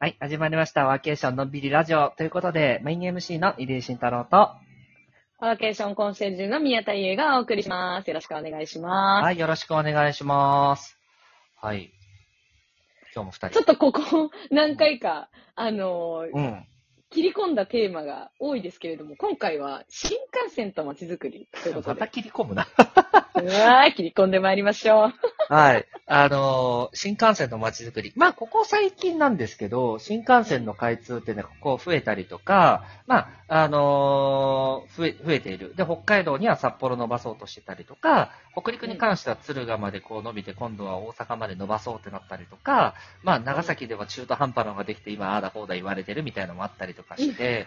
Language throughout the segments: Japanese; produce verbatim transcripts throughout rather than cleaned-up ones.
はい、始まりました。ワーケーションのんびりラジオということで、メイン エムシー の入江慎太郎と、ワーケーションコンシェルジュの宮田優がお送りします。よろしくお願いします。はい、よろしくお願いします。はい。今日もふたり。ちょっとここ何回か、うん、あの、うん、切り込んだテーマが多いですけれども、今回は新幹線とまちづくりということで。また切り込むな。うわー、切り込んでまいりましょう。はい。あのー、新幹線の街づくり。まあ、ここ最近なんですけど、新幹線の開通ってね、ここ増えたりとか、まあ、あのー、増え、増えている。で、北海道には札幌伸ばそうとしてたりとか、北陸に関しては敦賀までこう伸びて、今度は大阪まで伸ばそうってなったりとか、まあ、長崎では中途半端なのができて、今、ああだこうだ言われてるみたいなのもあったりとかして、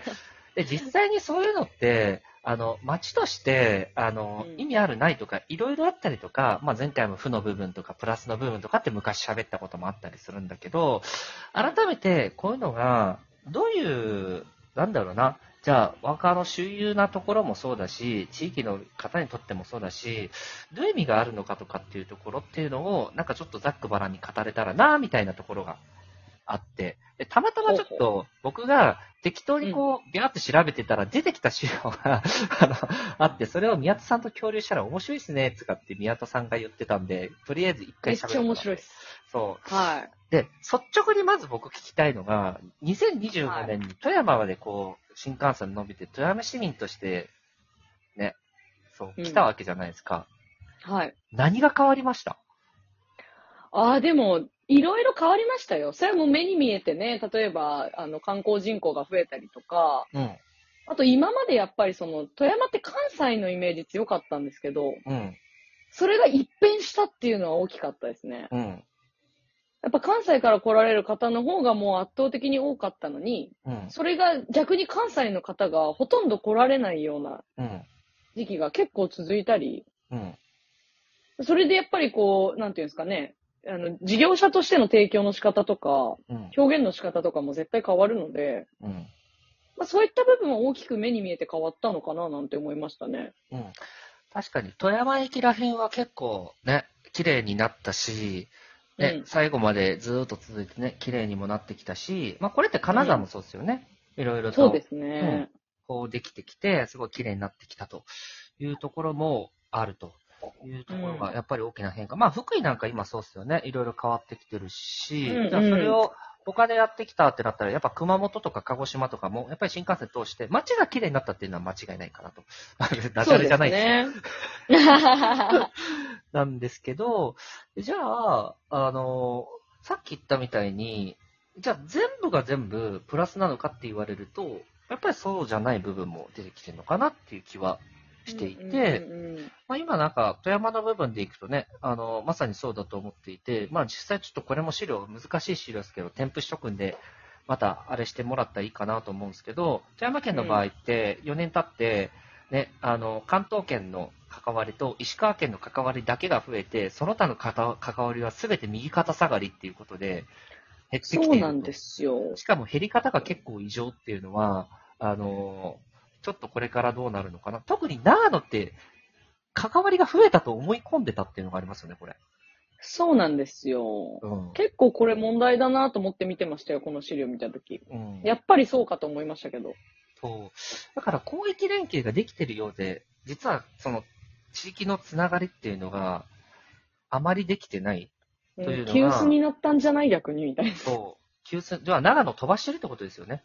で、実際にそういうのって、あの、町として、あの、意味あるないとか、いろいろあったりとか、まあ、前回も負の部分とか、プラスの部分とかって昔喋ったこともあったりするんだけど、改めて、こういうのが、どういう、なんだろうな、じゃあ、若の周遊なところもそうだし、地域の方にとってもそうだし、どういう意味があるのかとかっていうところっていうのを、なんかちょっとざっくばらんに語れたらな、みたいなところがあって、で、たまたまちょっと、僕が、適当にこう、ビャーって調べてたら出てきた資料があの、あって、それを宮田さんと共有したら面白いですね、とかって宮田さんが言ってたんで、とりあえず一回喋る。めっちゃ面白いです。そう。はい。で、率直にまず僕聞きたいのが、にせんにじゅうごねんに富山までこう、新幹線伸びて、富山市民として、ね、そう、来たわけじゃないですか。うん、はい。何が変わりました？ああ、でも、いろいろ変わりましたよ。それはもう目に見えてね、例えば、あの、観光人口が増えたりとか、うん、あと今までやっぱりその、富山って関西のイメージ強かったんですけど、うん、それが一変したっていうのは大きかったですね。うん、やっぱ関西から来られる方の方がもう圧倒的に多かったのに、うん、それが逆に関西の方がほとんど来られないような時期が結構続いたり、うん、それでやっぱりこう、なんていうんですかね、あの、事業者としての提供の仕方とか、うん、表現の仕方とかも絶対変わるので、うん、まあ、そういった部分は大きく目に見えて変わったのかななんて思いましたね。うん、確かに富山駅ら辺は結構ね、綺麗になったし、ね、うん、最後までずっと続いてね、綺麗にもなってきたし、まあ、これって金沢もそうですよね。うん、いろいろと。そうですね。うん、こうできてきて、すごい綺麗になってきたというところもあると。いうところがやっぱり大きな変化、うん、まあ福井なんか今そうですよね、いろいろ変わってきてるし、うんうん、じゃあそれを他でやってきたってなったら、やっぱ熊本とか鹿児島とかもやっぱり新幹線通して街が綺麗になったっていうのは間違いないかなと、ダジャレじゃないですね。なんですけど、じゃああのさっき言ったみたいに、じゃあ全部が全部プラスなのかって言われると、やっぱりそうじゃない部分も出てきてるのかなっていう気は。していて、まあ、今なんか富山の部分でいくとね、あのまさにそうだと思っていて、まあ、実際ちょっとこれも資料難しい資料ですけど、添付しとくんでまたあれしてもらったらいいかなと思うんですけど、富山県の場合ってよねん経って、ね、あの関東圏の関わりと石川県の関わりだけが増えて、その他の関わりは全て右肩下がりっていうことで減ってきている。そうなんですよ。しかも減り方が結構異常っていうのは、あのちょっとこれからどうなるのかな。特に長野って関わりが増えたと思い込んでたっていうのがありますよね、これ。そうなんですよ。うん、結構これ問題だなと思って見てましたよ、この資料見たとき、うん。やっぱりそうかと思いましたけど。そう。だから広域連携ができてるようで、実はその地域のつながりっていうのがあまりできてないというのが。うん、急須になったんじゃない逆にみたいな。そう。急須、じゃあ長野飛ばしてるってことですよね。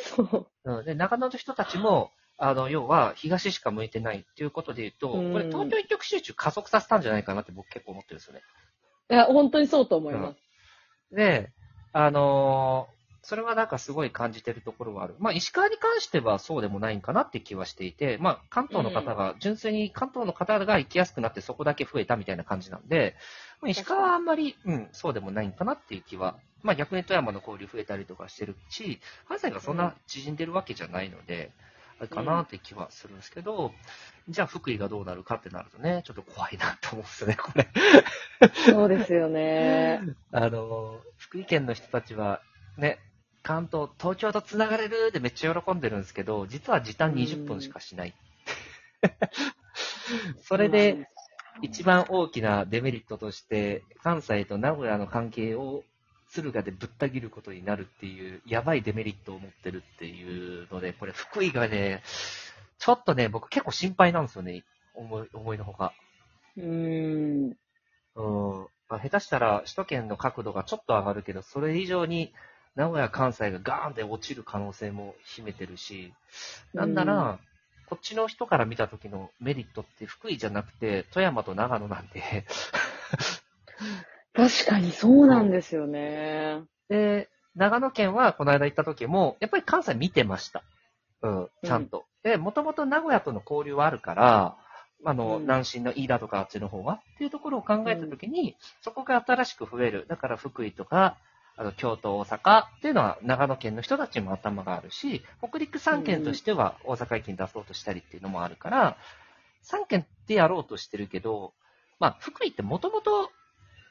そう、うん、で長野の人たちもあの要は東しか向いてないっていうことでいうと、これ東京一極集中加速させたんじゃないかなって僕結構思ってるんですよね。いや本当にそうと思います。うん、で、あのー、それはなんかすごい感じてるところはある。まあ石川に関してはそうでもないんかなって気はしていて、まあ関東の方が、うん、純粋に関東の方が行きやすくなってそこだけ増えたみたいな感じなんで、まあ、石川はあんまり、うん、そうでもないんかなっていう気は。まあ逆に富山の交流増えたりとかしてるし、関西がそんな縮んでるわけじゃないので、うん、あれかなって気はするんですけど、うん、じゃあ福井がどうなるかってなるとね、ちょっと怖いなと思うんですよね、これ。そうですよね。あの、福井県の人たちはね、関東、東京とつながれるでめっちゃ喜んでるんですけど、実は時短にじゅっぷんしかしない。うん、それで、一番大きなデメリットとして、関西と名古屋の関係を敦賀でぶった切ることになるっていうやばいデメリットを持ってるっていうので、これ福井がねちょっとね僕結構心配なんですよね、思い、思いのほか。うーん、うん、まあ、下手したら首都圏の角度がちょっと上がるけど、それ以上に名古屋関西がガーンって落ちる可能性も秘めてるし、なんなら、うん、こっちの人から見た時のメリットって福井じゃなくて富山と長野なんで確かにそうなんですよね。で、長野県はこの間行った時もやっぱり関西見てました、うん、ちゃんと、うん、でもともと名古屋との交流はあるから、あの、うん、南信の飯田とかあっちの方はっていうところを考えた時に、うん、そこが新しく増える。だから福井とかあの京都、大阪っていうのは長野県の人たちも頭があるし、北陸さんけんとしては大阪駅に出そうとしたりっていうのもあるから、うん、さんけんってやろうとしてるけど、まあ、福井ってもともと、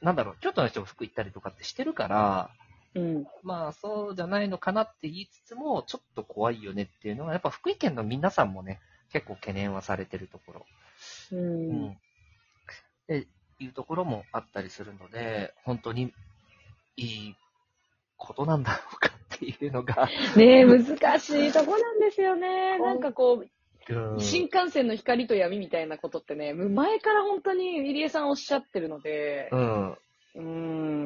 なんだろう、京都の人も福井行ったりとかってしてるから、うん、まあ、そうじゃないのかなって言いつつも、ちょっと怖いよねっていうのは、やっぱ福井県の皆さんもね、結構懸念はされてるところ。うんうん、でいうところもあったりするので、本当にいいことなんだろうかっていうのがねえ、難しいとこなんですよね。なんかこう、うん、新幹線の光と闇みたいなことってね、前から本当に入江さんおっしゃってるので、うん、う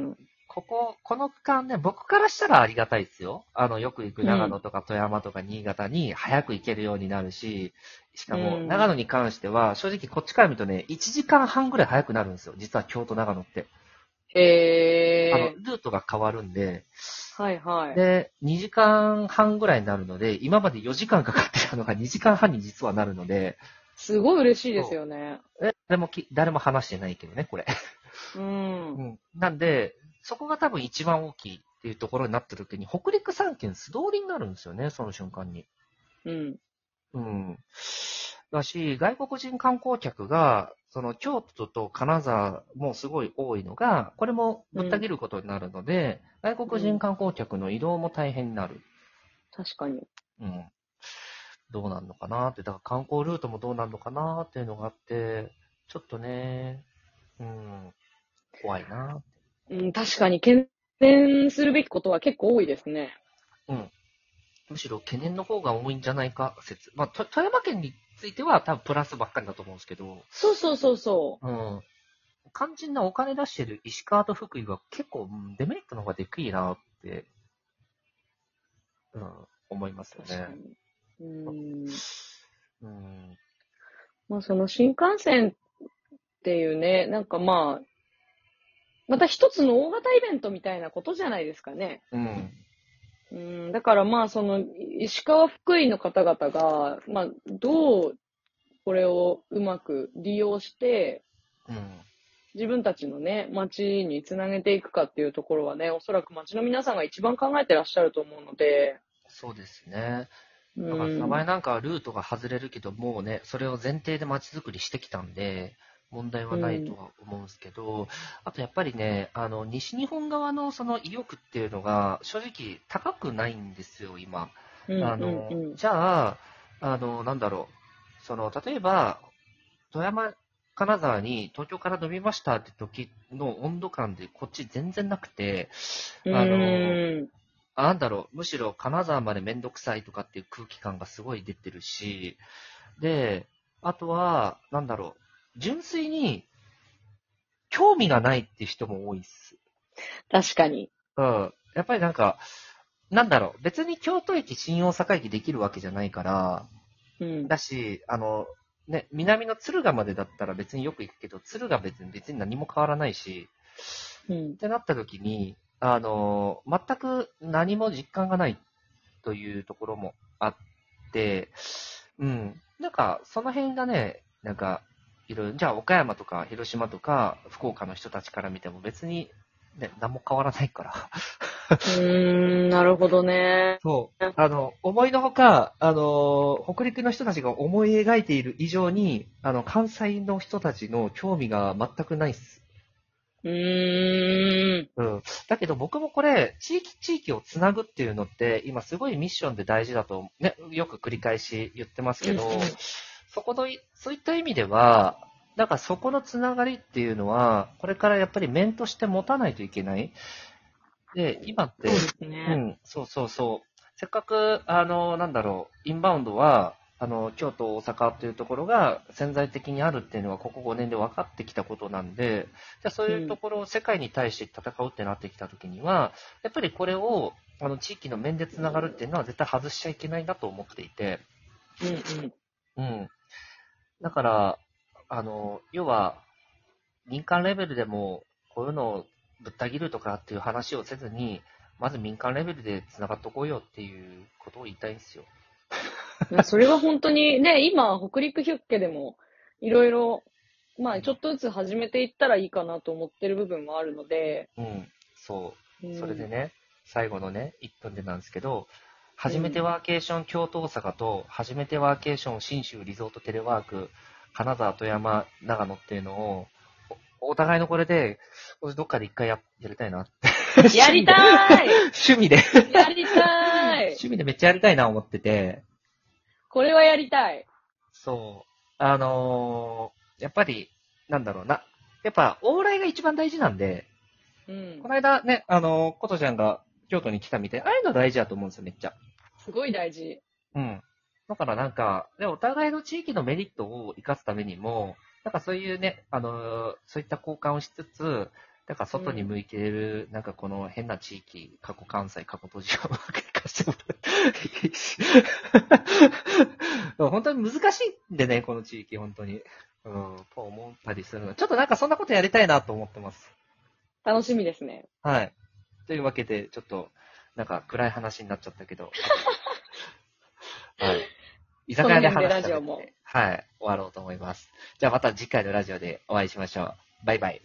ん、こここの区間ね、僕からしたらありがたいですよ。あのよく行く長野とか富山とか新潟に早く行けるようになるし、しかも長野に関しては正直こっちから見るとね、いちじかんはんぐらい早くなるんですよ。実は京都長野って。えー、あのルートが変わるんで、はいはい。で、にじかんはんぐらいになるので、今までよじかんかかってたのがにじかんはんに実はなるので、すごい嬉しいですよね。誰もき、誰も話してないけどね、これ。うん。うん、なんで、そこが多分一番大きいっていうところになった時に、北陸さんけん素通りになるんですよね、その瞬間に。うん。うん。だし、外国人観光客が、その京都と金沢もすごい多いのが、これもぶった切ることになるので、うん、外国人観光客の移動も大変になる。確かに。うん。どうなるのかなって、だから観光ルートもどうなるのかなっていうのがあって、ちょっとね、うん、怖いな。うん、確かに懸念するべきことは結構多いですね。うん。むしろ懸念の方が多いんじゃないか説。まあ、富山県については多分プラスばっかりだと思うんですけど、そうそうそうそう、うん、肝心なお金出してる石川と福井は結構デメリットの方がでかいなって、うん、思いますよね。うん、うん、まあその新幹線っていうね、なんかまあまた一つの大型イベントみたいなことじゃないですかね。うん。うん、だからまあその石川福井の方々がまあどうこれをうまく利用して自分たちのね町につなげていくかっていうところはね、おそらく町の皆さんが一番考えてらっしゃると思うので。そうですね。だから名前なんかはルートが外れるけど、もうねそれを前提で町づくりしてきたんで問題はないとは思うんですけど、うん、あとやっぱりね、あの西日本側のその意欲っていうのが正直高くないんですよ今。あの、うんうんうん、じゃあ、あのなんだろう、その例えば富山金沢に東京から伸びましたって時の温度感でこっち全然なくて、あの、うん、なんだろう、むしろ金沢までめんどくさいとかっていう空気感がすごい出てるし、であとはなんだろう。純粋に興味がないって人も多いっす。確かに。うん。やっぱりなんか、なんだろう、別に京都駅、新大阪駅できるわけじゃないから、うん、だし、あの、ね、南の敦賀までだったら別によく行くけど、敦賀別に別に何も変わらないし、うん、ってなった時に、あの、全く何も実感がないというところもあって、うん。なんか、その辺がね、なんか、いろいろ、じゃあ岡山とか広島とか福岡の人たちから見ても別に、ね、何も変わらないからうーん、なるほどね。そうあの思いのほか、あの北陸の人たちが思い描いている以上にあの関西の人たちの興味が全くないっす。うーん、うん、だけど僕もこれ地域地域をつなぐっていうのって今すごいミッションで大事だと、ね、よく繰り返し言ってますけどそこの、そういった意味では、だからそこのつながりっていうのは、これからやっぱり面として持たないといけない。で、今って、そうですね。うん、そうそうそう。せっかく、あの、なんだろう、インバウンドは、あの、京都、大阪というところが潜在的にあるっていうのは、ここごねんで分かってきたことなんで、じゃあそういうところを世界に対して戦うってなってきたときには、やっぱりこれを、あの、地域の面でつながるっていうのは絶対外しちゃいけないなと思っていて、うん、うん。うん。だから、あの、要は、民間レベルでも、こういうのをぶった切るとかっていう話をせずに、まず民間レベルでつながっとこうよっていうことを言いたいんですよ。それは本当にね、今、北陸百景でもいろいろ、まあちょっとずつ始めていったらいいかなと思ってる部分もあるので。うん、そう。うん、それでね、最後のね、いっぷんでなんですけど、初めてワーケーション京都大阪と、初めてワーケーション信州リゾートテレワーク、金沢、富山、長野っていうのを、お, お互いのこれで、どっかで一回 や, やりたいなって。やりたい趣味で。やりたい趣味でめっちゃやりたいな思ってて。これはやりたい。そう。あのー、やっぱり、なんだろうな。やっぱ、往来が一番大事なんで、うん、この間ね、あのー、ことちゃんが京都に来たみたいな、ああいうの大事だと思うんですよ、めっちゃ。すごい大事。うん。だからなんか、でお互いの地域のメリットを生かすためにも、なんかそういうね、あのー、そういった交換をしつつ、なんか外に向いている、うん、なんかこの変な地域、過去関西、過去東京を生かしてもらう。本当に難しいんでね、この地域、本当に。うん、と思ったりするの。ちょっとなんかそんなことやりたいなと思ってます。楽しみですね。はい。というわけで、ちょっと、なんか暗い話になっちゃったけど。はい。居酒屋で話したので、はい、終わろうと思います。じゃあまた次回のラジオでお会いしましょう。バイバイ。